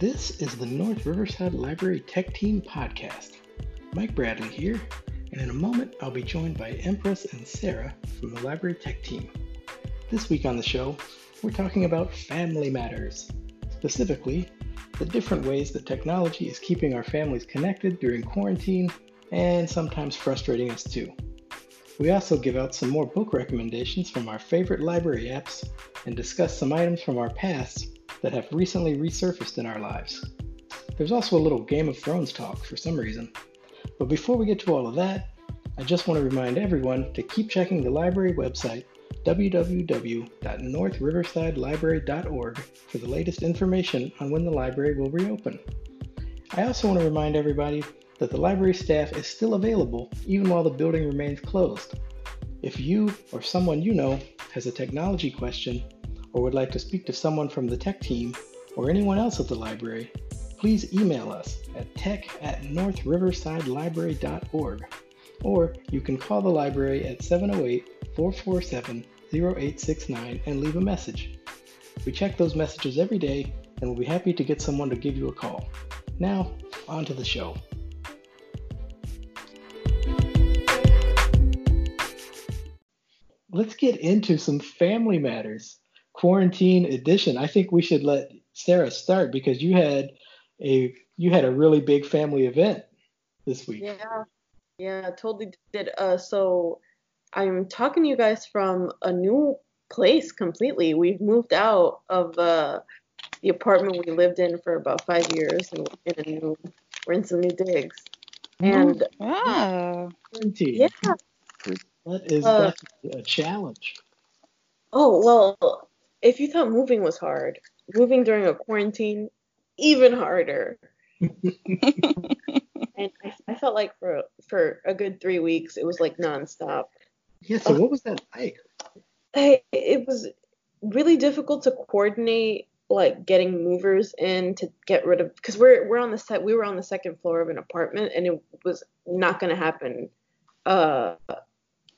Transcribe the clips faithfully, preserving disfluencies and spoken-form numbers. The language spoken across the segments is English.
This is the North Riverside Library Tech Team Podcast. Mike Bradley here, and in a moment I'll be joined by Empress and Sarah from the Library Tech Team. This week on the show, we're talking about family matters, specifically the different ways that technology is keeping our families connected during quarantine and sometimes frustrating us too. We also give out some more book recommendations from our favorite library apps and discuss some items from our past that have recently resurfaced in our lives. There's also a little Game of Thrones talk for some reason. But before we get to all of that, I just want to remind everyone to keep checking the library website w w w dot north riverside library dot org for the latest information on when the library will reopen. I also want to remind everybody that the library staff is still available even while the building remains closed. If you or someone you know has a technology question or would like to speak to someone from the tech team or anyone else at the library, please email us at tech at north riverside library dot org, or you can call the library at seven oh eight, four four seven, oh eight six nine and leave a message. We check those messages every day and we'll be happy to get someone to give you a call. Now, on to the show. Let's get into some family matters. Quarantine edition. I think we should let Sarah start because you had a you had a really big family event this week. Yeah, yeah, totally did. Uh, so I'm talking to you guys from a new place completely. We've moved out of uh, the apartment we lived in for about five years, and we're in a new we're in some new digs. And wow, yeah, that is uh, a challenge. Oh well. If you thought moving was hard, moving during a quarantine, even harder. And I, I felt like for for a good three weeks, it was like nonstop. Yeah, so um, what was that like? I, it was really difficult to coordinate, like getting movers in to get rid of, because we're we're on the set. We were on the second floor of an apartment, and it was not going to happen. Uh,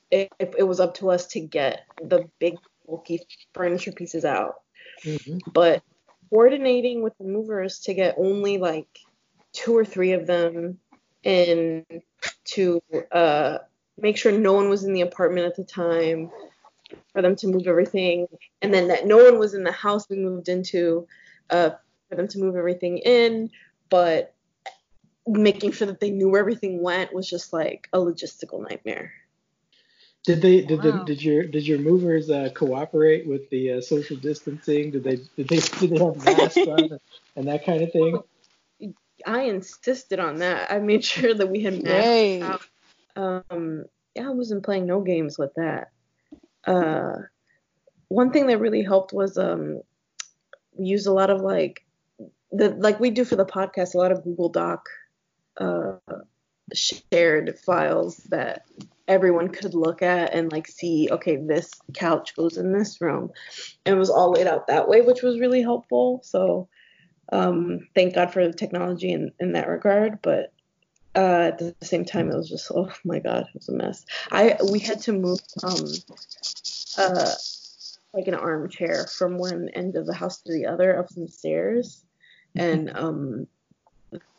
it, it was up to us to get the big bulky furniture pieces out. Mm-hmm. But coordinating with the movers to get only like two or three of them in to uh, make sure no one was in the apartment at the time for them to move everything, and then that no one was in the house we moved into uh, for them to move everything in, but making sure that they knew where everything went was just like a logistical nightmare. Did they? Did wow. the, Did your Did your movers uh, cooperate with the uh, social distancing? Did they? Did they? Did they have masks on and that kind of thing? I insisted on that. I made sure that we had masks out. Um, yeah, I wasn't playing no games with that. Uh, one thing that really helped was um, use a lot of like the like we do for the podcast, a lot of Google Doc uh, shared files that everyone could look at and like see, okay, this couch goes in this room, and it was all laid out that way, which was really helpful. So um thank God for the technology in, in that regard, but uh at the same time it was just, oh my God, it was a mess. I we had to move um uh like an armchair from one end of the house to the other up some stairs, and um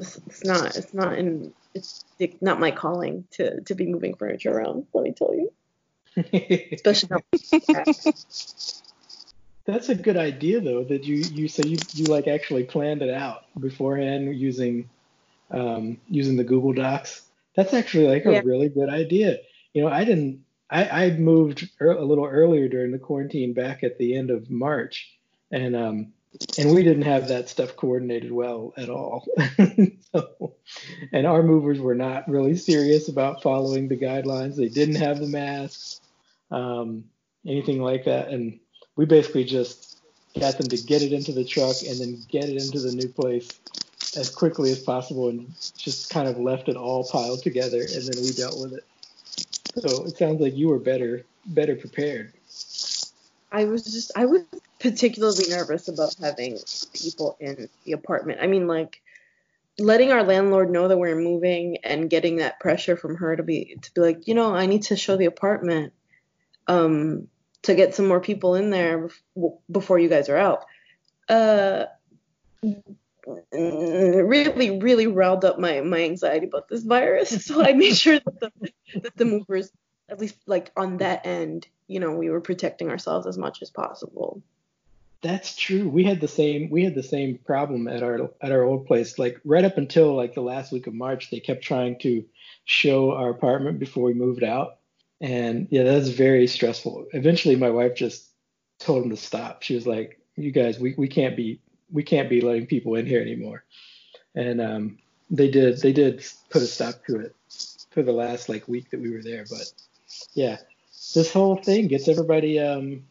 it's, it's not it's not in It's not my calling to, to be moving furniture around, let me tell you. Especially now. That's a good idea, though, that you, you so you, you like actually planned it out beforehand using um, using the Google Docs. That's actually like a yeah. really good idea. You know, I didn't I, I moved er, a little earlier during the quarantine back at the end of March, and um And we didn't have that stuff coordinated well at all. So, and our movers were not really serious about following the guidelines. They didn't have the masks, um, anything like that. And we basically just got them to get it into the truck and then get it into the new place as quickly as possible, and just kind of left it all piled together, and then we dealt with it. So it sounds like you were better, better prepared. I was just, I was particularly nervous about having people in the apartment. I mean, like letting our landlord know that we're moving and getting that pressure from her to be, to be like, you know, I need to show the apartment um, to get some more people in there before you guys are out. Uh, really, really riled up my, my anxiety about this virus. So I made sure that the, that the movers, at least like on that end, you know, we were protecting ourselves as much as possible. That's true. We had the same we had the same problem at our at our old place. Like right up until like the last week of March, they kept trying to show our apartment before we moved out. And yeah, that was very stressful. Eventually, my wife just told them to stop. She was like, "You guys, we, we can't be we can't be letting people in here anymore." And um, they did they did put a stop to it for the last like week that we were there. But yeah, this whole thing gets everybody. Um,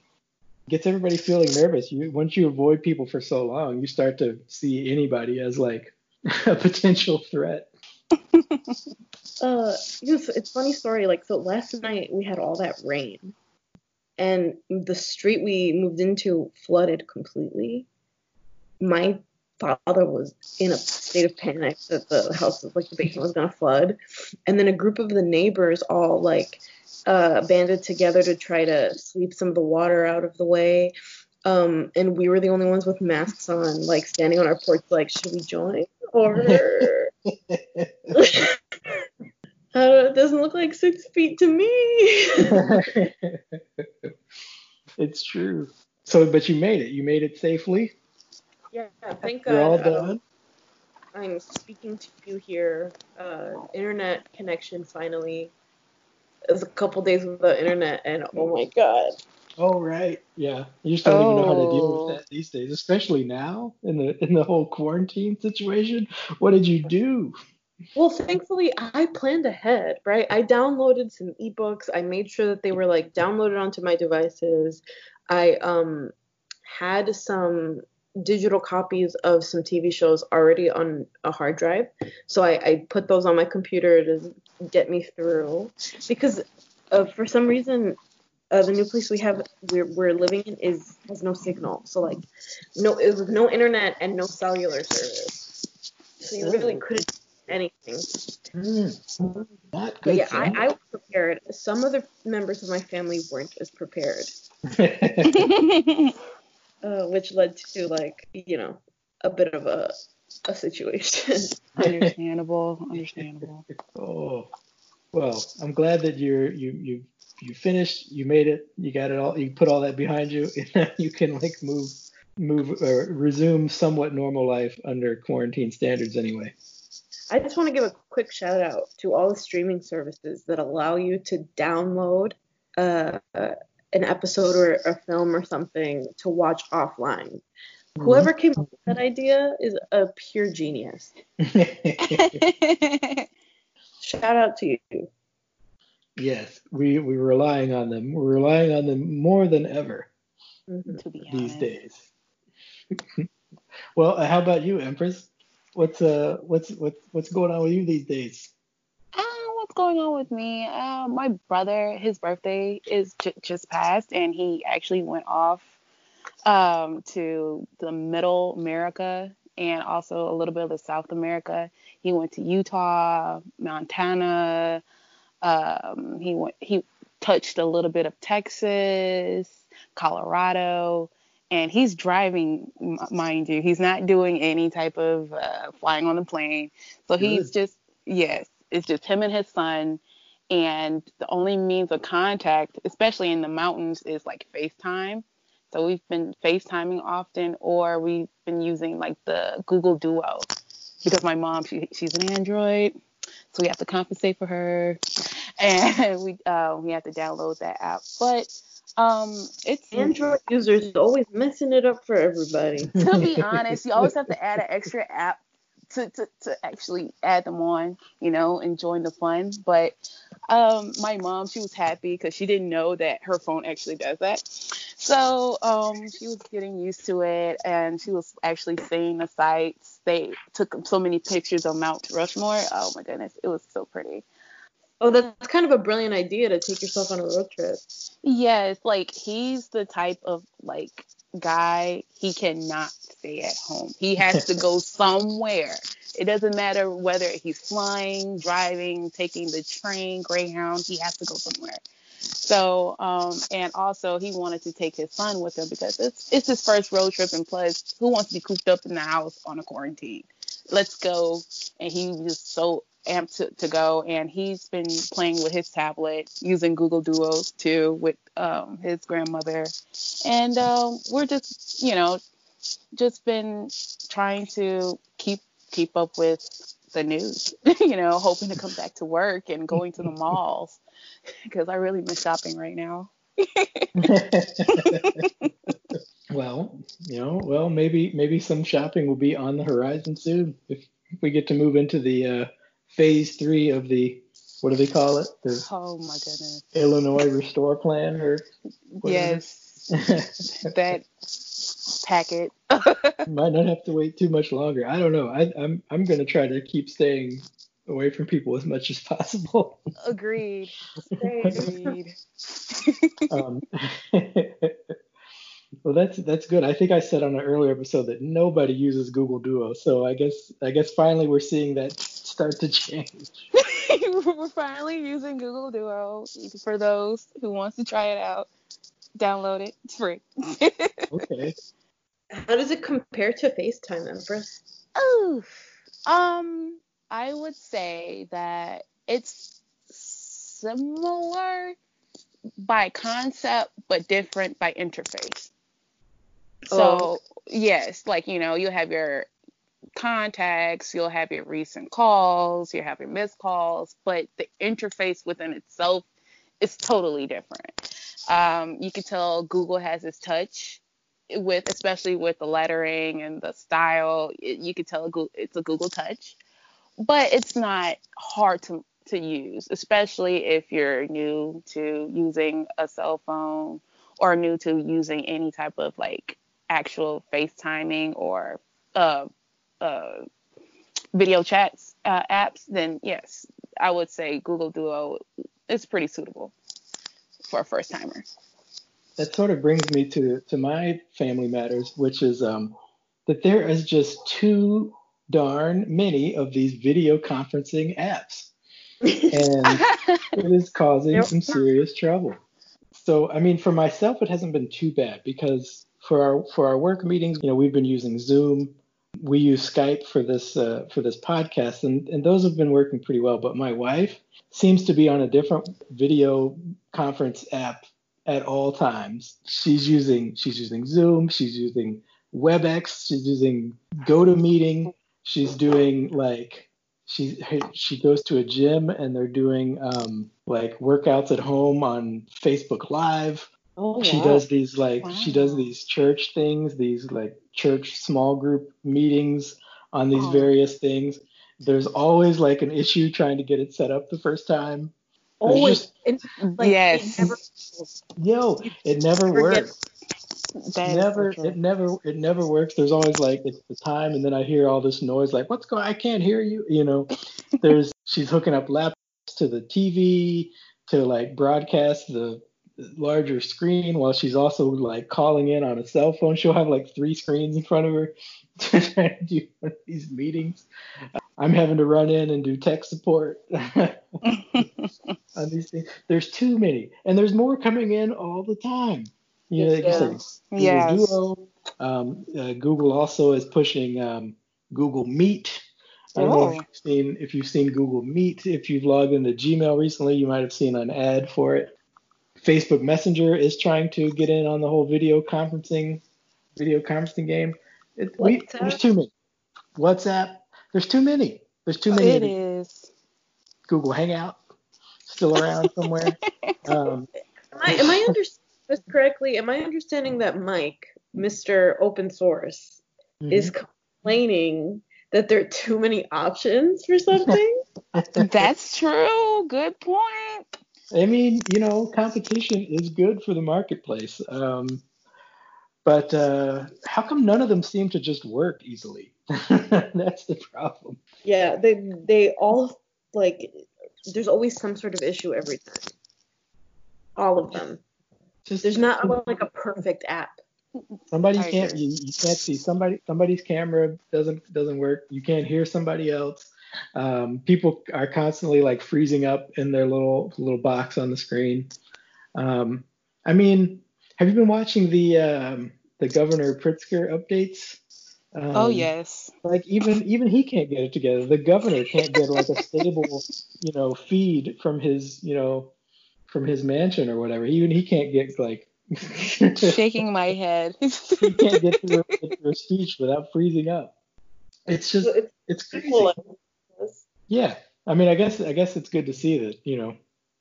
gets everybody feeling nervous. You, once you avoid people for so long, you start to see anybody as like a potential threat. uh, it's, it's a funny story. Like, so last night we had all that rain and the street we moved into flooded completely. My father was in a state of panic that the house, like the basement was going to flood. And then a group of the neighbors all like, Uh, banded together to try to sweep some of the water out of the way, um, and we were the only ones with masks on, like standing on our porch, like, should we join or? uh, it doesn't look like six feet to me. It's true. So, but you made it. You made it safely. Yeah, thank God. We're all done. Uh, I'm speaking to you here. Uh, internet connection finally. It was a couple days without internet, and oh my god. Oh right, yeah. You just don't oh. even know how to deal with that these days, especially now in the in the whole quarantine situation. What did you do? Well, thankfully, I planned ahead, right? I downloaded some ebooks. I made sure that they were like downloaded onto my devices. I um had some digital copies of some T V shows already on a hard drive, so I, I put those on my computer to get me through. Because uh, for some reason, uh, the new place we have we're, we're living in is has no signal, so like no it was no internet and no cellular service, so you really couldn't do anything. Mm, not good. But yeah, I, I was prepared. Some other members of my family weren't as prepared. Uh, which led to, like, you know, a bit of a a situation. Understandable, understandable. Oh, well, I'm glad that you're you you you finished, you made it, you got it all, you put all that behind you, and now you can like move move or resume somewhat normal life under quarantine standards anyway. I just want to give a quick shout out to all the streaming services that allow you to download Uh, uh, an episode or a film or something to watch offline. Mm-hmm. Whoever came up with that idea is a pure genius. Shout out to you. Yes, we we're relying on them. We're relying on them more than ever mm-hmm. to be these honest. days. Well, uh, how about you, Empress? What's uh what's what's what's going on with you these days? What's going on with me? Uh, my brother, his birthday is j- just passed, and he actually went off um, to the middle America and also a little bit of the South America. He went to Utah, Montana. Um, he went, he touched a little bit of Texas, Colorado, and he's driving, m- mind you. He's not doing any type of uh, flying on the plane. So he's Good. just, yes. It's just him and his son, and the only means of contact, especially in the mountains, is like FaceTime. So we've been FaceTiming often, or we've been using like the Google Duo, because my mom, she she's an Android, so we have to compensate for her, and we uh, we have to download that app. But um, it's Android users always messing it up for everybody. To be honest, you always have to add an extra app To, to, to actually add them on, you know, and join the fun. But um, my mom, she was happy because she didn't know that her phone actually does that. So um, she was getting used to it, and she was actually seeing the sights. They took so many pictures of Mount Rushmore. Oh, my goodness. It was so pretty. Oh, that's kind of a brilliant idea, to take yourself on a road trip. Yes, like, he's the type of, like, guy, he cannot stay at home. He has to go somewhere. It doesn't matter whether he's flying, driving, taking the train, Greyhound, he has to go somewhere. So, um, and also he wanted to take his son with him because it's it's his first road trip, and plus, who wants to be cooped up in the house on a quarantine? Let's go. And he was so amped to, to go, and he's been playing with his tablet, using Google Duos too with um, his grandmother. And um, we're just, you know, just been trying to keep keep up with the news, you know, hoping to come back to work and going to the malls because I really miss shopping right now. Well, you know, well, maybe maybe some shopping will be on the horizon soon if we get to move into the uh, phase three of the, what do they call it? The oh my goodness, Illinois Restore Plan or whatever. Yes, that packet. Might not have to wait too much longer. I don't know. I, I'm I'm going to try to keep staying away from people as much as possible. Agreed. Agreed. um, Well, that's that's good. I think I said on an earlier episode that nobody uses Google Duo, so I guess I guess finally we're seeing that start to change. We're finally using Google Duo for those who wants to try it out. Download it. It's free. Okay. How does it compare to FaceTime, Empress? Oh, um, I would say that it's similar by concept, but different by interface. So, yes, like, you know, you have your contacts, you'll have your recent calls, you'll have your missed calls, but the interface within itself is totally different. Um, you can tell Google has its touch with, especially with the lettering and the style, it, you can tell it's a Google touch, but it's not hard to, to use, especially if you're new to using a cell phone or new to using any type of like actual FaceTiming or uh, uh, video chats uh, apps, then yes, I would say Google Duo is pretty suitable for a first timer. That sort of brings me to, to my family matters, which is um, that there is just too darn many of these video conferencing apps. And it is causing yep. some serious trouble. So, I mean, for myself, it hasn't been too bad because for our for our work meetings, you know, we've been using Zoom. We use Skype for this uh, for this podcast, and, and those have been working pretty well. But my wife seems to be on a different video conference app at all times. She's using she's using Zoom. She's using WebEx. She's using GoToMeeting. She's doing like she she goes to a gym and they're doing um, like workouts at home on Facebook Live. Oh, wow. She does these like wow. she does these church things, these like church small group meetings on these oh. various things. There's always like an issue trying to get it set up the first time. Always, just, like, yes. It never, yo, it never works. Never, it never, it never works. There's always like it's the time, and then I hear all this noise, like what's going? I can't hear you. You know, there's she's hooking up laptops to the T V to like broadcast the larger screen while she's also like calling in on a cell phone. She'll have like three screens in front of her to try to do one of these meetings. I'm having to run in and do tech support on these things. There's too many, and there's more coming in all the time. You know, like yeah. you said, Google yes. Duo. Um, uh, Google also is pushing um, Google Meet. I don't oh. know if you've seen if you've seen Google Meet. If you've logged into Gmail recently, you might have seen an ad for it. Facebook Messenger is trying to get in on the whole video conferencing, video conferencing game. It, we, there's too many. WhatsApp. There's too many. There's too many. It is. Google Hangout, still around somewhere. um, am I, am I understanding this correctly? Am I understanding that Mike, Mister Open Source, mm-hmm. is complaining that there are too many options for something? That's true. Good point. I mean, you know, competition is good for the marketplace. Um, but uh, how come none of them seem to just work easily? That's the problem. Yeah, they they all like there's always some sort of issue every time. All of them. Just, there's not like a perfect app. Somebody I can't you, you can't see somebody somebody's camera doesn't doesn't work. You can't hear somebody else. Um, people are constantly like freezing up in their little little box on the screen. Um, I mean, have you been watching the um, the Governor Pritzker updates? Um, oh yes. Like even even he can't get it together. The governor can't get like a stable, you know, feed from his, you know, from his mansion or whatever. Even he can't get like. Shaking my head. He can't get through a speech without freezing up. It's just it's, it's crazy. Cool. Yeah, I mean, I guess I guess it's good to see that, you know,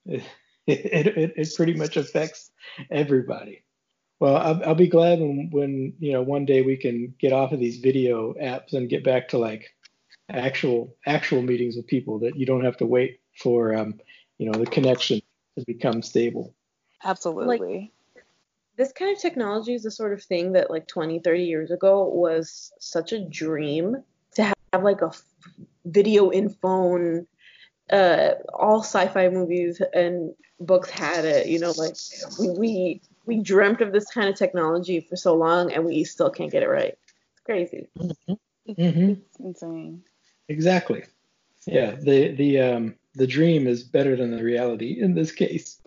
it it, it, it pretty much affects everybody. Well, I'll, I'll be glad when, when, you know, one day we can get off of these video apps and get back to like actual actual meetings with people, that you don't have to wait for, um, you know, the connection to become stable. Absolutely. Like, this kind of technology is the sort of thing that like twenty, thirty years ago was such a dream to have, have like a f- video in phone. Uh, all sci-fi movies and books had it, you know, like we, we We dreamt of this kind of technology for so long, and we still can't get it right. It's crazy. Mm-hmm. Mm-hmm. It's insane. Exactly. Yeah. The the um the dream is better than the reality in this case.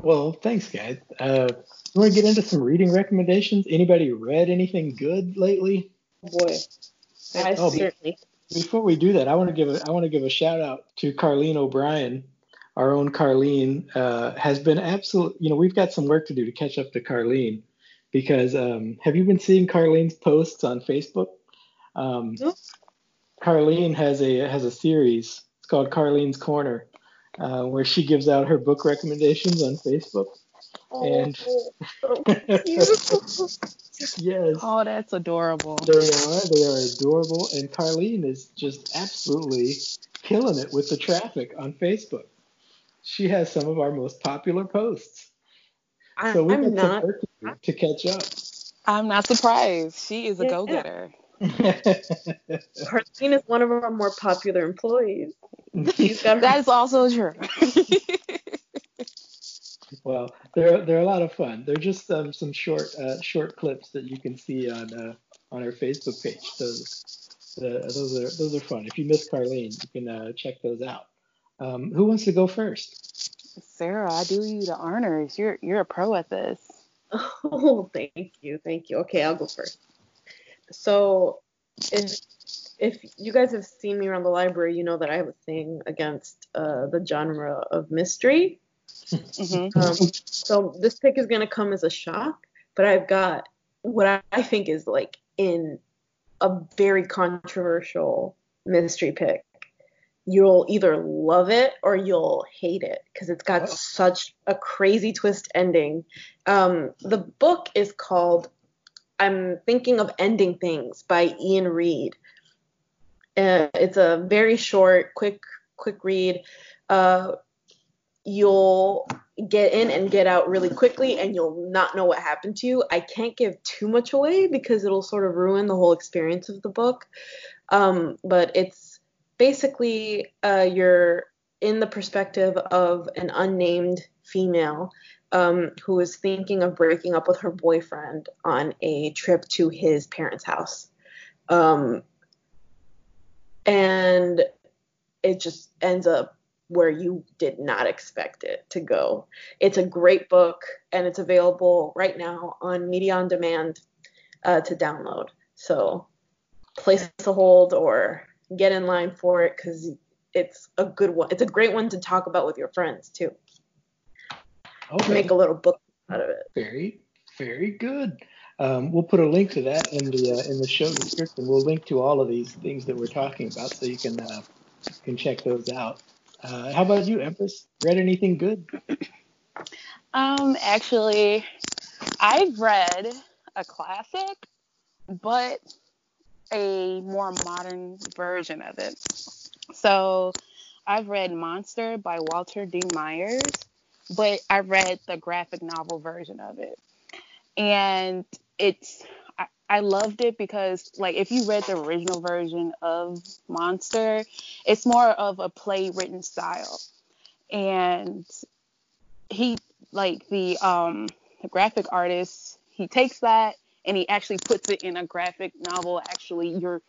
Well, thanks, guys. Uh, you want to get into some reading recommendations? Anybody read anything good lately? Oh, boy, I oh, certainly. Before we do that, I want to give a I want to give a shout out to Carleen O'Brien. Our own Carleen uh, has been absolute. You know, we've got some work to do to catch up to Carleen, because um, have you been seeing Carleen's posts on Facebook? Um, no. Carleen has a has a series. It's called Carleen's Corner, uh, where she gives out her book recommendations on Facebook. Oh, and yes. Oh, that's adorable. They are. They are adorable, and Carleen is just absolutely killing it with the traffic on Facebook. She has some of our most popular posts. I, so we I'm not to catch up. I'm not surprised. She is a yeah, go-getter. Carleen is one of our more popular employees. She's got her- that is also true. Well, they're they're a lot of fun. They're just um, some short uh, short clips that you can see on uh, on her Facebook page. So uh, those are those are fun. If you miss Carleen, you can uh, check those out. Um, who wants to go first? Sarah, I do you the honors. You're you're a pro at this. Oh, thank you, thank you. Okay, I'll go first. So, if if you guys have seen me around the library, you know that I have a thing against uh, the genre of mystery. Mm-hmm. Um, so this pick is gonna come as a shock, but I've got what I think is like in a very controversial mystery pick. You'll either love it or you'll hate it, because it's got oh. such a crazy twist ending. Um, the book is called I'm Thinking of Ending Things by Ian Reed. Uh, it's a very short, quick, quick read. Uh, you'll get in and get out really quickly, and you'll not know what happened to you. I can't give too much away because it'll sort of ruin the whole experience of the book. Um, but it's, Basically, uh, you're in the perspective of an unnamed female um, who is thinking of breaking up with her boyfriend on a trip to his parents' house. Um, and it just ends up where you did not expect it to go. It's a great book, and it's available right now on Media On Demand uh, to download. So place a hold or get in line for it, because it's a good one. It's a great one to talk about with your friends too. Okay. Make a little book out of it. Very, very good. Um, we'll put a link to that in the uh, in the show description. We'll link to all of these things that we're talking about, so you can uh, you can check those out. Uh, how about you, Empress? Read anything good? Um, actually, I've read a classic, but a more modern version of it. So I've read Monster by Walter D Myers, but I read the graphic novel version of it. And it's, I, I loved it because, like, if you read the original version of Monster, it's more of a play written style. And he, like, the, um, the graphic artist, he takes that and he actually puts it in a graphic novel. Actually, you're,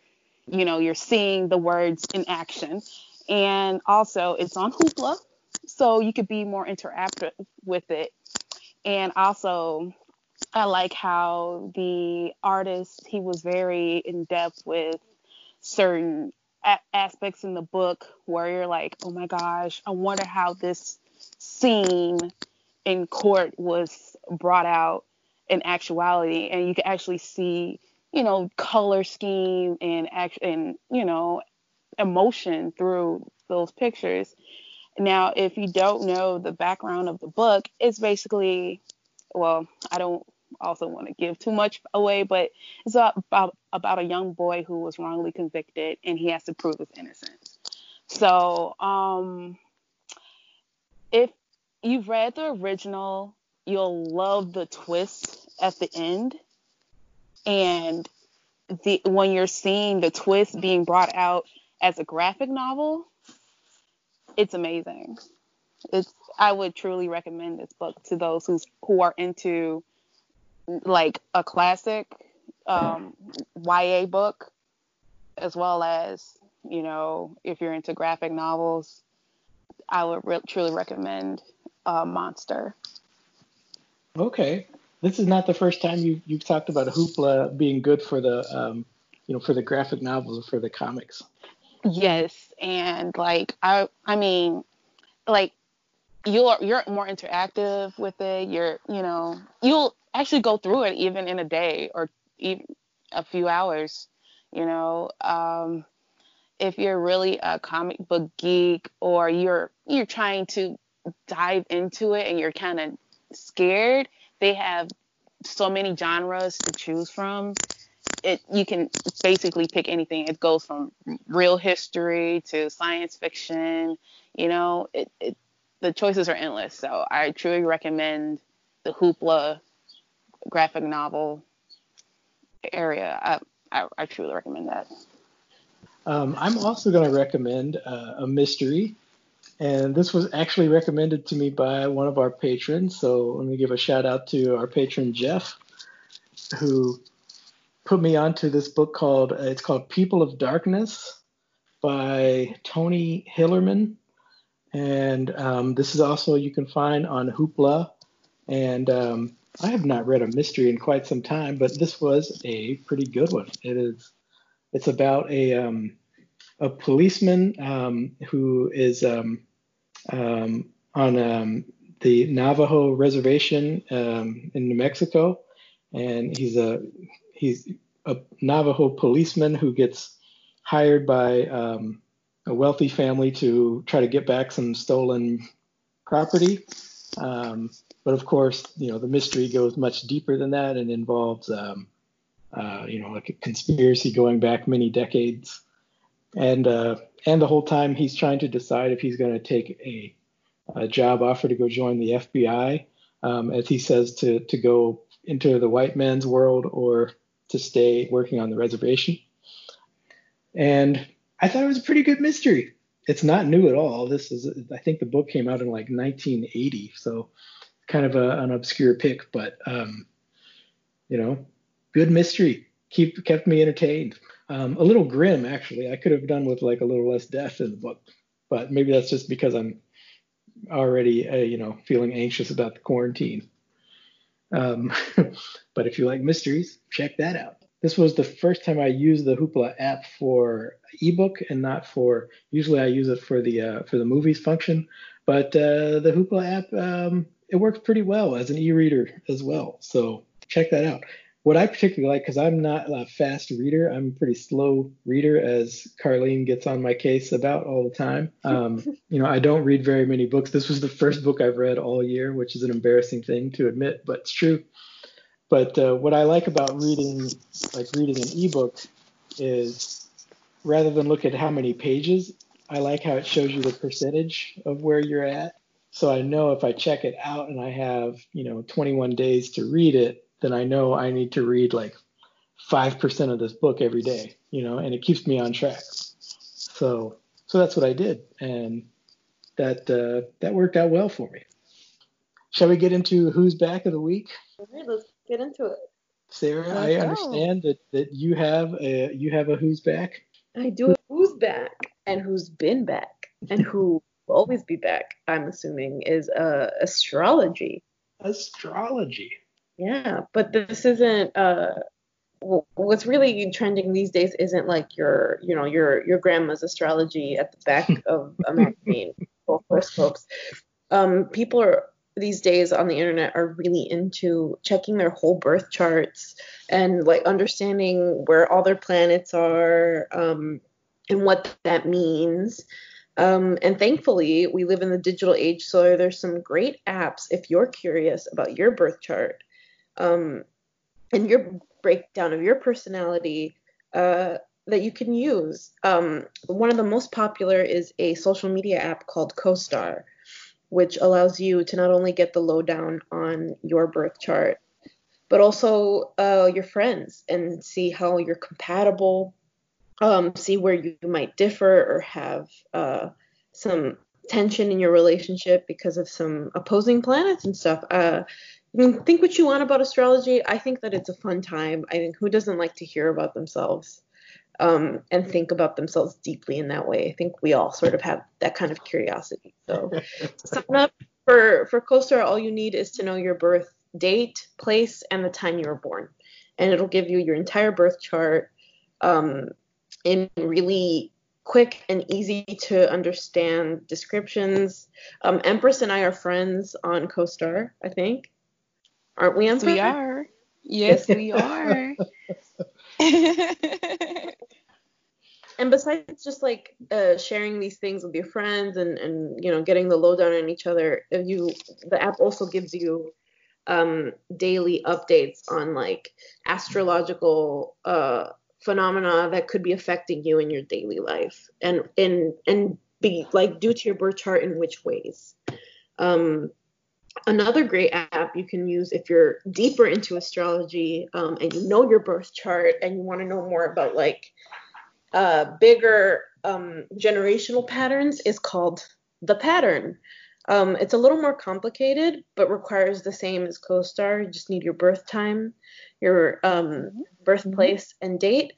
you know, you're seeing the words in action. And also, it's on Hoopla. so you could be more interactive with it. And also, I like how the artist, he was very in depth with certain a- aspects in the book where you're like, oh my gosh, I wonder how this scene in court was brought out in actuality. And you can actually see, you know, color scheme and act- and, you know, emotion through those pictures. Now, if you don't know the background of the book, it's basically, well, I don't also want to give too much away, but it's about, about a young boy who was wrongly convicted and he has to prove his innocence. So um, if you've read the original, you'll love the twist at the end. And the when you're seeing the twist being brought out as a graphic novel, it's amazing. It's I would truly recommend this book to those who's who are into like a classic um, Y A book, as well as, you know, if you're into graphic novels, I would re- truly recommend uh, Monster. Okay, this is not the first time you you've talked about Hoopla being good for the um, you know for the graphic novels or for the comics. Yes, and like I, I mean, like you're you're more interactive with it. You're, you know, you'll actually go through it even in a day or even a few hours. You know, um, if you're really a comic book geek or you're you're trying to dive into it and you're kind of scared, they have so many genres to choose from. It, you can basically pick anything. It goes from real history to science fiction. You know, it, it, the choices are endless. So I truly recommend the Hoopla graphic novel area. I I, I truly recommend that. Um, I'm also going to recommend uh, a mystery. And this was actually recommended to me by one of our patrons. So let me give a shout out to our patron, Jeff, who put me onto this book called, uh, it's called People of Darkness by Tony Hillerman. And um, this is also, you can find on Hoopla. And um, I have not read a mystery in quite some time, but this was a pretty good one. It is, it's about a, um, a policeman um, who is um, um, on um, the Navajo reservation um, in New Mexico. And he's a, He's a Navajo policeman who gets hired by um, a wealthy family to try to get back some stolen property. Um, but of course, you know, the mystery goes much deeper than that and involves, um, uh, you know, like a conspiracy going back many decades. And uh, and the whole time he's trying to decide if he's going to take a, a job offer to go join the F B I, um, as he says, to to go into the white man's world or to stay working on the reservation. And I thought it was a pretty good mystery. It's not new at all. This is, I think the book came out in like nineteen eighty. So kind of a, an obscure pick, but um, you know, good mystery. Keep, kept me entertained. Um, a little grim, actually. I could have done with like a little less death in the book, but maybe that's just because I'm already, uh, you know, feeling anxious about the quarantine. Um, but if you like mysteries, check that out. This was the first time I used the Hoopla app for ebook and not for, usually I use it for the, uh, for the movies function, but, uh, the Hoopla app, um, it works pretty well as an e-reader as well. So check that out. What I particularly like, cause I'm not a fast reader. I'm a pretty slow reader, as Carleen gets on my case about all the time. Um, you know, I don't read very many books. This was the first book I've read all year, which is an embarrassing thing to admit, but it's true. But uh, what I like about reading, like reading an ebook, is rather than look at how many pages, I like how it shows you the percentage of where you're at. So I know if I check it out and I have, you know, twenty-one days to read it, then I know I need to read like five percent of this book every day, you know, and it keeps me on track. So, so that's what I did. And that, uh, that worked out well for me. Shall we get into Who's Back of the Week? All right, let's get into it. Sarah, I understand that, that you have a, you have a Who's Back. I do a Who's Back and who's been back and who will always be back, I'm assuming, is uh, astrology. Astrology. Yeah, but this isn't uh, what's really trending these days isn't like your, you know, your your grandma's astrology at the back of a magazine or horoscopes. Um, people are these days on the internet are really into checking their whole birth charts and like understanding where all their planets are um, and what that means. Um, and thankfully, we live in the digital age, so there's some great apps if you're curious about your birth chart um, and your breakdown of your personality uh, that you can use. Um, one of the most popular is a social media app called CoStar, which allows you to not only get the lowdown on your birth chart, but also uh, your friends and see how you're compatible, um, see where you might differ or have uh, some tension in your relationship because of some opposing planets and stuff. Uh, I mean, think what you want about astrology. I think that it's a fun time. I think who doesn't like to hear about themselves Um, and think about themselves deeply in that way. I think we all sort of have that kind of curiosity. So sign up for, for CoStar. All you need is to know your birth date, place, and the time you were born. And it'll give you your entire birth chart um, in really quick and easy to understand descriptions. Um, Empress and I are friends on CoStar, I think. Aren't we, Empress? We are. Yes, we are. And besides just like uh, sharing these things with your friends and, and you know getting the lowdown on each other, if you the app also gives you um, daily updates on like astrological uh, phenomena that could be affecting you in your daily life and and and be like due to your birth chart in which ways. Um, Another great app you can use if you're deeper into astrology um, and you know your birth chart and you want to know more about like uh, bigger um, generational patterns is called The Pattern. Um, it's a little more complicated, but requires the same as CoStar. You just need your birth time, your um, birthplace and date,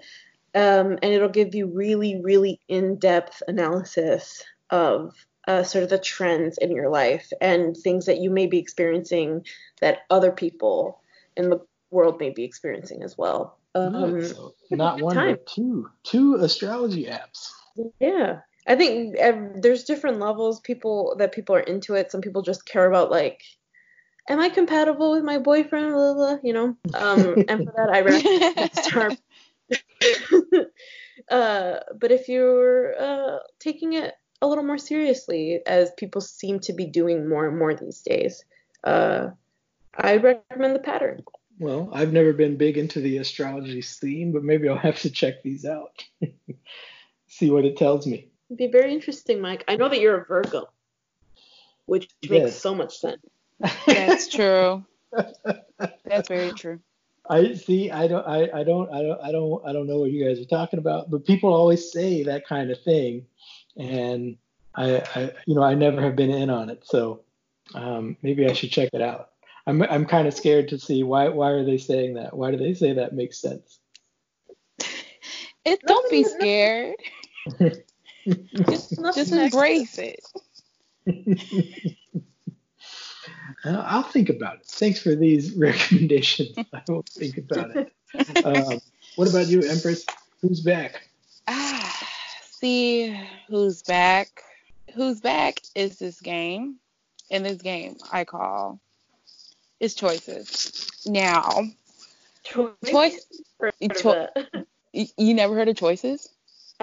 um, and it'll give you really, really in-depth analysis of Uh, sort of the trends in your life and things that you may be experiencing that other people in the world may be experiencing as well. Um, so not one, time. but two, two astrology apps. Yeah. I think uh, there's different levels people that people are into it. Some people just care about like, am I compatible with my boyfriend? Blah, blah, blah, you know, um, and for that, I recommend Star. uh, but if you're uh, taking it a little more seriously, as people seem to be doing more and more these days, Uh, I recommend The Pattern. Well, I've never been big into the astrology scene, but maybe I'll have to check these out. See what it tells me. It'd be very interesting, Mike. I know that you're a Virgo, which yes. makes so much sense. That's true. That's very true. I see. I don't. I, I don't. I don't. I don't. I don't know what you guys are talking about, but people always say that kind of thing. And I, I, you know, I never have been in on it, so um, maybe I should check it out. I'm, I'm kind of scared to see why, why are they saying that? Why do they say that makes sense? It don't be scared. just, just embrace it. I'll think about it. Thanks for these recommendations. I will think about it. Um, what about you, Empress? Who's back? Ah. See who's back. Who's back is this game. And this game I call is Choices. Now, Choices. Cho- you never heard of Choices?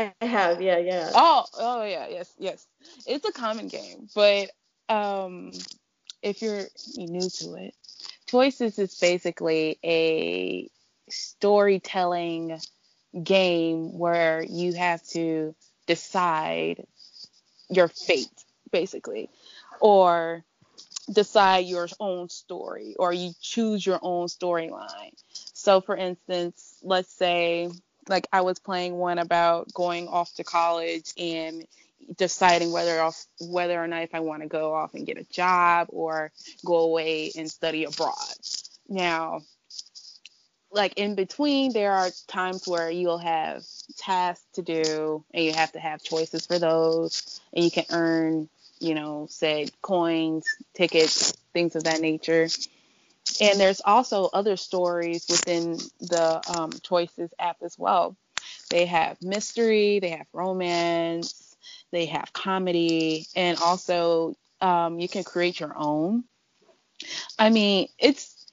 I have, yeah, yeah. Oh, oh yeah, yes, yes. It's a common game, but um, if you're new to it, Choices is basically a storytelling game where you have to decide your fate, basically, or decide your own story, or you choose your own storyline. So, for instance, let's say, like, I was playing one about going off to college and deciding whether off, whether or not if I want to go off and get a job or go away and study abroad. Now, like, in between, there are times where you'll have tasks to do, and you have to have choices for those, and you can earn you know, said coins, tickets, things of that nature. And there's also other stories within the um, Choices app as well. They have mystery, they have romance, they have comedy, and also um, you can create your own. I mean, it's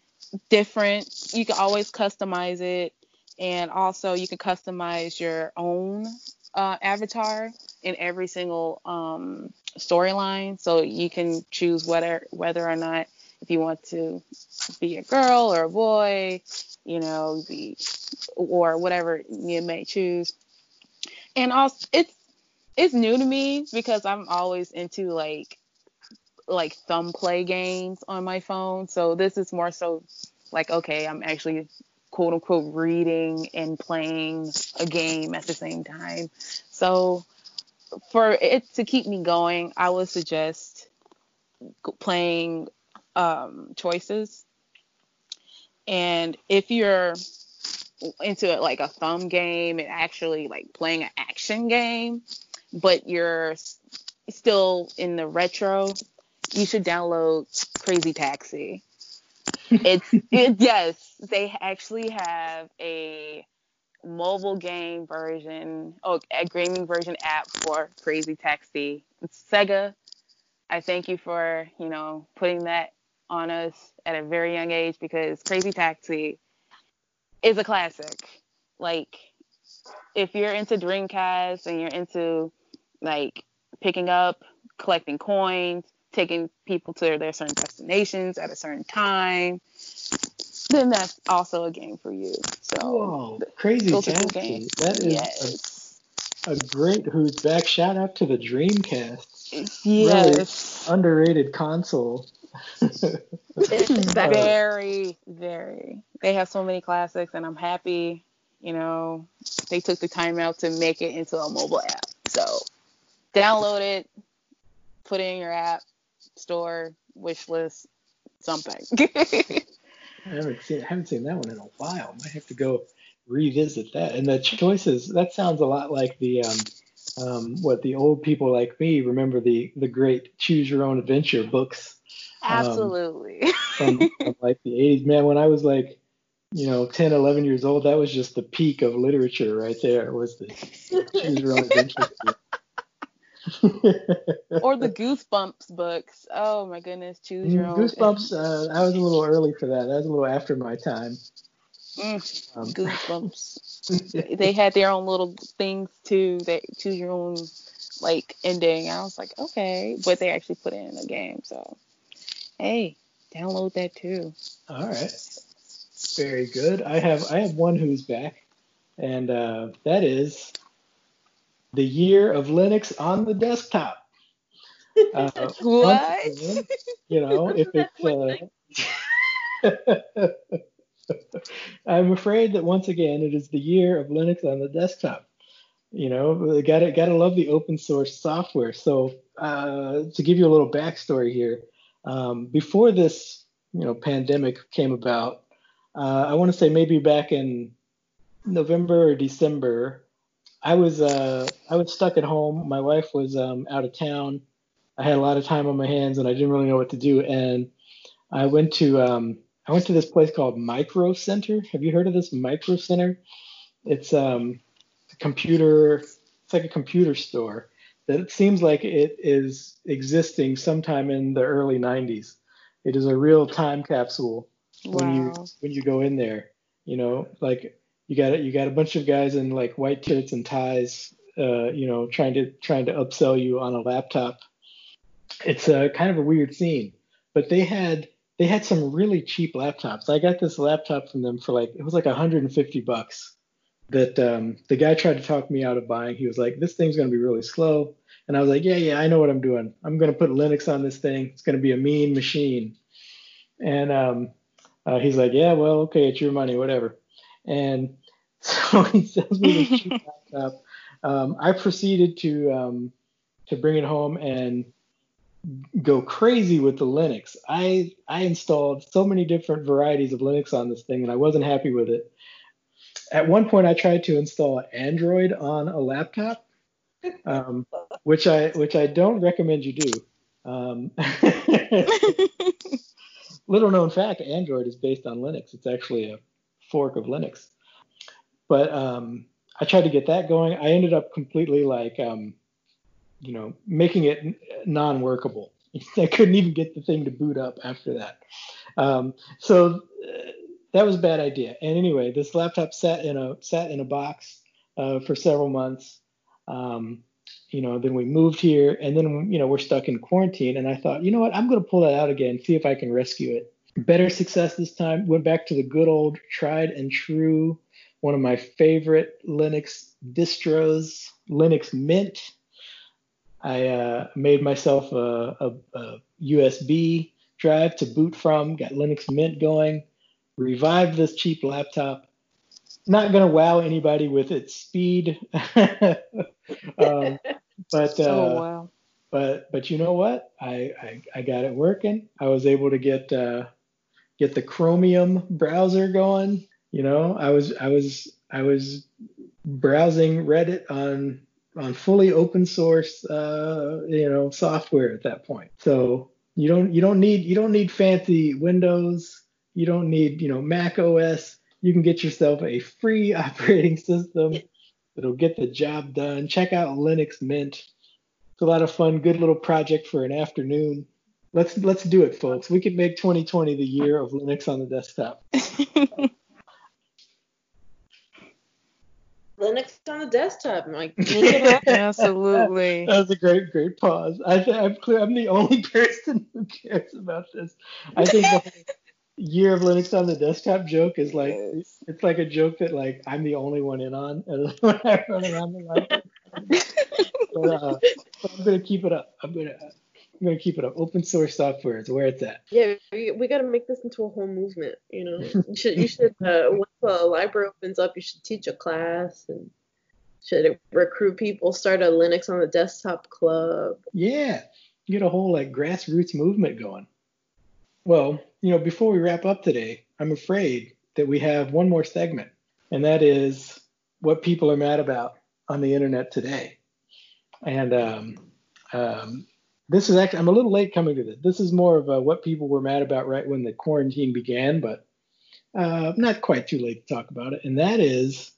different. You can always customize it, and also you can customize your own uh, avatar in every single um, storyline. So you can choose whether whether or not if you want to be a girl or a boy, you know, the or whatever you may choose. And also, it's it's new to me because I'm always into like like thumb play games on my phone. So this is more so like, okay, I'm actually quote unquote reading and playing a game at the same time. So for it to keep me going, I would suggest playing um, Choices. And if you're into like a thumb game and actually like playing an action game, but you're still in the retro, you should download Crazy Taxi. It's it, yes, they actually have a mobile game version, oh, a gaming version app for Crazy Taxi. It's Sega, I thank you for, you know, putting that on us at a very young age, because Crazy Taxi is a classic. Like, if you're into Dreamcast and you're into like picking up, collecting coins, taking people to their certain destinations at a certain time, then that's also a game for you. So, whoa, Crazy Taxi. Games. That is yes. a, a great who's back. Shout out to the Dreamcast. Yes. Really underrated console. It's very, very. They have so many classics, and I'm happy, you know, they took the time out to make it into a mobile app. So download it, put it in your app store, wish list, something. I haven't seen, I haven't seen that one in a while. I might have to go revisit that. And the Choices, that sounds a lot like the um, um, what the old people like me remember the the great Choose Your Own Adventure books. Absolutely. Um, from, from like the eighties. Man, when I was like, you know, ten, eleven years old, that was just the peak of literature right there. Was the Choose Your Own Adventure book. Or the Goosebumps books. Oh my goodness, choose your own. Goosebumps. Uh, I was a little early for that. That was a little after my time. Mm, um. Goosebumps. They had their own little things too. That choose your own like ending. I was like, okay, but they actually put it in a game. So hey, download that too. All right. Very good. I have I have one who's back, and uh, that is. The year of Linux on the desktop. Uh, what? Again, you know, if it's... Uh, I'm afraid that once again, it is the year of Linux on the desktop. You know, gotta, gotta love the open source software. So uh, to give you a little backstory here, um, before this, you know, pandemic came about, uh, I want to say maybe back in November or December, I was uh, I was stuck at home. My wife was um, out of town. I had a lot of time on my hands, and I didn't really know what to do. And I went to um, I went to this place called Micro Center. Have you heard of this Micro Center? It's um, a computer. It's like a computer store that it seems like it is existing sometime in the early nineties. It is a real time capsule when wow. you when you go in there. You know, like. You got You got a bunch of guys in like white tits and ties, uh, you know, trying to trying to upsell you on a laptop. It's a kind of a weird scene, but they had they had some really cheap laptops. I got this laptop from them for like it was like one hundred fifty bucks. That um, the guy tried to talk me out of buying. He was like, "This thing's gonna be really slow," and I was like, "Yeah, yeah, I know what I'm doing. I'm gonna put Linux on this thing. It's gonna be a mean machine." And um, uh, he's like, "Yeah, well, okay, it's your money, whatever." And so he sells me this cheap laptop. Um, I proceeded to um, to bring it home and go crazy with the Linux. I I installed so many different varieties of Linux on this thing, and I wasn't happy with it. At one point, I tried to install Android on a laptop, um, which I which I don't recommend you do. Um, little known fact, Android is based on Linux. It's actually a fork of Linux. But um, I tried to get that going. I ended up completely like, um, you know, making it non-workable. I couldn't even get the thing to boot up after that. Um, so uh, that was a bad idea. And anyway, this laptop sat in a sat in a box uh, for several months. Um, you know, then we moved here, and then, you know, we're stuck in quarantine. And I thought, you know what, I'm going to pull that out again, see if I can rescue it. Better success this time. Went back to the good old tried and true, one of my favorite Linux distros, Linux Mint. I uh, made myself a, a, a U S B drive to boot from, got Linux Mint going, revived this cheap laptop. Not going to wow anybody with its speed, um, but, uh, oh, wow. but but you know what? I, I, I got it working. I was able to get uh, get the Chromium browser going. You know, I was I was I was browsing Reddit on. on fully open source, uh, you know, software at that point. So you don't, you don't need, you don't need fancy Windows. You don't need, you know, Mac O S. You can get yourself a free operating system that'll get the job done. Check out Linux Mint. It's a lot of fun, good little project for an afternoon. Let's, let's do it, folks. We can make twenty twenty the year of Linux on the desktop. Linux on the desktop, Mike. Absolutely. That was a great, great pause. I th- I'm clear. I'm the only person who cares about this. I think the year of Linux on the desktop joke is like, it's like a joke that like I'm the only one in on. When I run around the but, uh, but I'm gonna keep it up. I'm gonna, I'm gonna keep it up. Open source software is where it's at. Yeah, we, we got to make this into a whole movement. You know, you should, you should. Uh, Well, a library opens up, you should teach a class and should recruit people, start a Linux on the desktop club. Yeah, get a whole like grassroots movement going. Well, you know, before we wrap up today, I'm afraid that we have one more segment, and that is what people are mad about on the internet today. And um, um, this is actually, I'm a little late coming to this. This is more of a, what people were mad about right when the quarantine began, but Uh, not quite too late to talk about it, and that is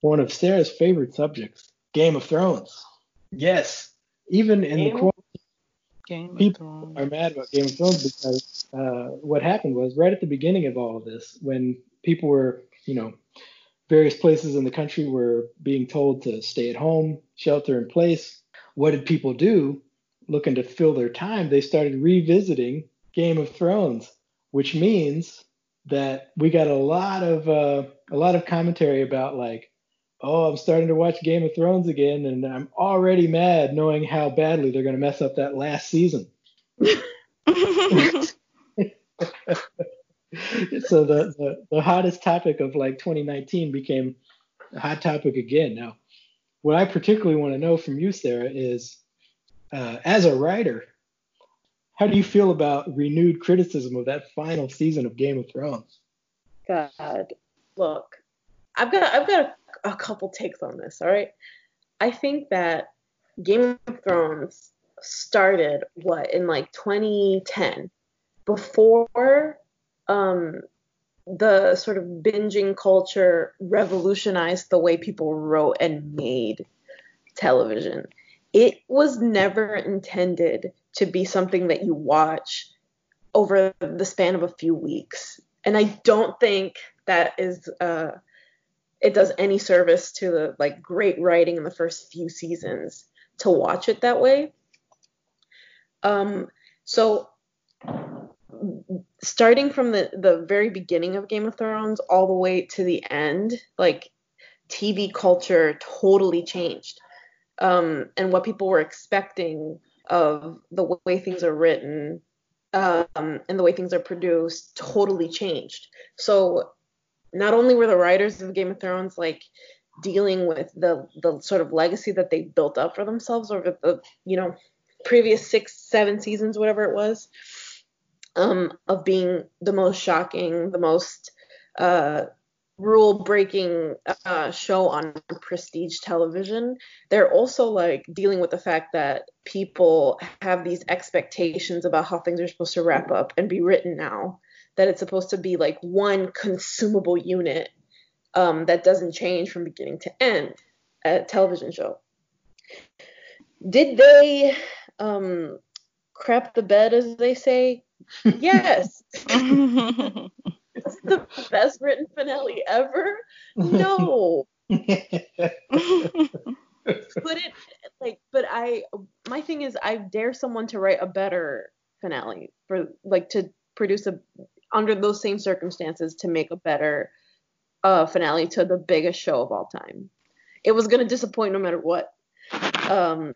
one of Sarah's favorite subjects, Game of Thrones. Yes, even in Game the quarantine, people are mad about Game of Thrones because uh, what happened was right at the beginning of all of this, when people were, you know, various places in the country were being told to stay at home, shelter in place, what did people do? Looking to fill their time, they started revisiting Game of Thrones, which means that we got a lot of uh, a lot of commentary about like, oh, I'm starting to watch Game of Thrones again, and I'm already mad knowing how badly they're going to mess up that last season. So the, the the hottest topic of like twenty nineteen became a hot topic again. Now, what I particularly want to know from you, Sarah, is uh, as a writer, how do you feel about renewed criticism of that final season of Game of Thrones? God, look, I've got I've got a, a couple takes on this. All right, I think that Game of Thrones started what in like twenty ten, before um, the sort of binging culture revolutionized the way people wrote and made television. It was never intended to be something that you watch over the span of a few weeks. And I don't think that is, uh, it does any service to the like great writing in the first few seasons to watch it that way. Um, so starting from the, the very beginning of Game of Thrones all the way to the end, like T V culture totally changed. Um, and what people were expecting of the way things are written um, and the way things are produced totally changed. So not only were the writers of Game of Thrones like dealing with the the sort of legacy that they built up for themselves over the, you know, previous six, seven seasons, whatever it was, um, of being the most shocking, the most uh, rule-breaking uh, show on prestige television, they're also like dealing with the fact that people have these expectations about how things are supposed to wrap up and be written now, that it's supposed to be like one consumable unit um, that doesn't change from beginning to end, a television show. Did they um, crap the bed, as they say? Yes. It's the best written finale ever? No. But it like but I my thing is I dare someone to write a better finale for like to produce a under those same circumstances to make a better uh finale to the biggest show of all time. It was gonna disappoint no matter what. Um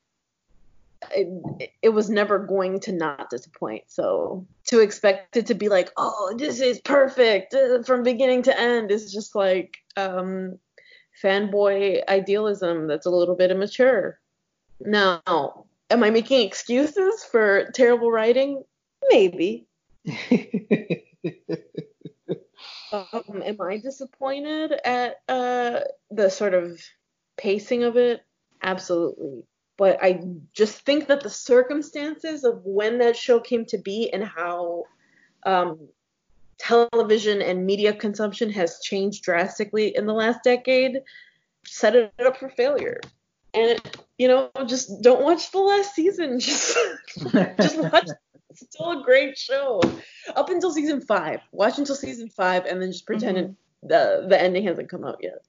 It, it was never going to not disappoint. So to expect it to be like, oh, this is perfect uh, from beginning to end is just like um, fanboy idealism that's a little bit immature. Now, am I making excuses for terrible writing? Maybe. um, am I disappointed at uh, the sort of pacing of it? Absolutely. But I just think that the circumstances of when that show came to be and how um, television and media consumption has changed drastically in the last decade set it up for failure. And, you know, just don't watch the last season. Just, just watch. It's still a great show. Up until season five. Watch until season five and then just pretend mm-hmm. the, the ending hasn't come out yet.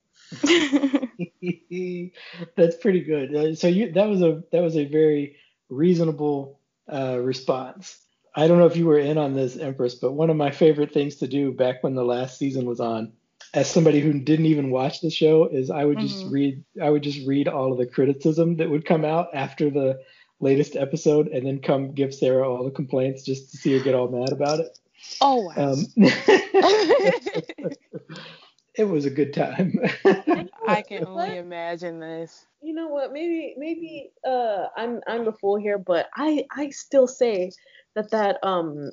That's pretty good. Uh, so you that was a that was a very reasonable uh, response. I don't know if you were in on this, Empress, but one of my favorite things to do back when the last season was on, as somebody who didn't even watch the show, is I would mm-hmm. just read I would just read all of the criticism that would come out after the latest episode, and then come give Sarah all the complaints just to see her get all mad about it. Oh wow. Um, It was a good time. I can only imagine this. You know what? Maybe maybe uh, I'm I'm a fool here, but I, I still say that that um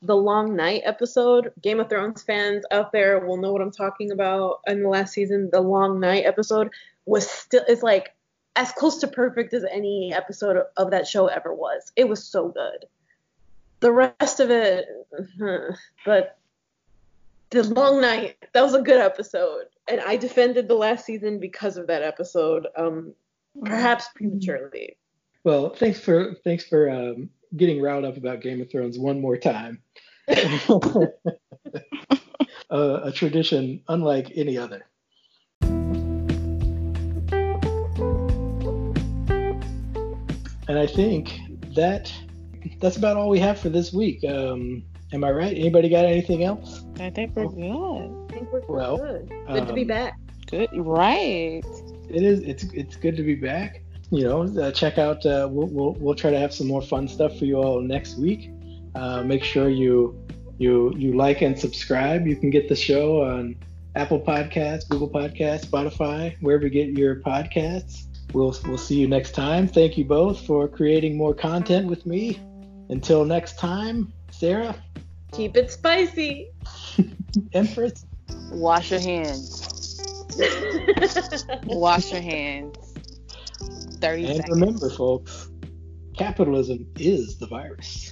the Long Night episode. Game of Thrones fans out there will know what I'm talking about. In the last season, the Long Night episode was still it's like as close to perfect as any episode of, of that show ever was. It was so good. The rest of it, but. The Long Night, that was a good episode. And I defended the last season because of that episode, um, perhaps prematurely. Well, thanks for thanks for um, getting riled up about Game of Thrones one more time. uh, a tradition unlike any other. And I think that that's about all we have for this week. Um, am I right? Anybody got anything else? I think we're good. I think we're well, good. Good um, to be back. Good, right? It is. It's it's good to be back. You know, uh, check out. Uh, we'll, we'll we'll try to have some more fun stuff for you all next week. Uh, make sure you you you like and subscribe. You can get the show on Apple Podcasts, Google Podcasts, Spotify, wherever you get your podcasts. We'll we'll see you next time. Thank you both for creating more content with me. Until next time, Sarah. Keep it spicy. Empress. Wash your hands. Wash your hands. thirty and seconds. And remember, folks, capitalism is the virus.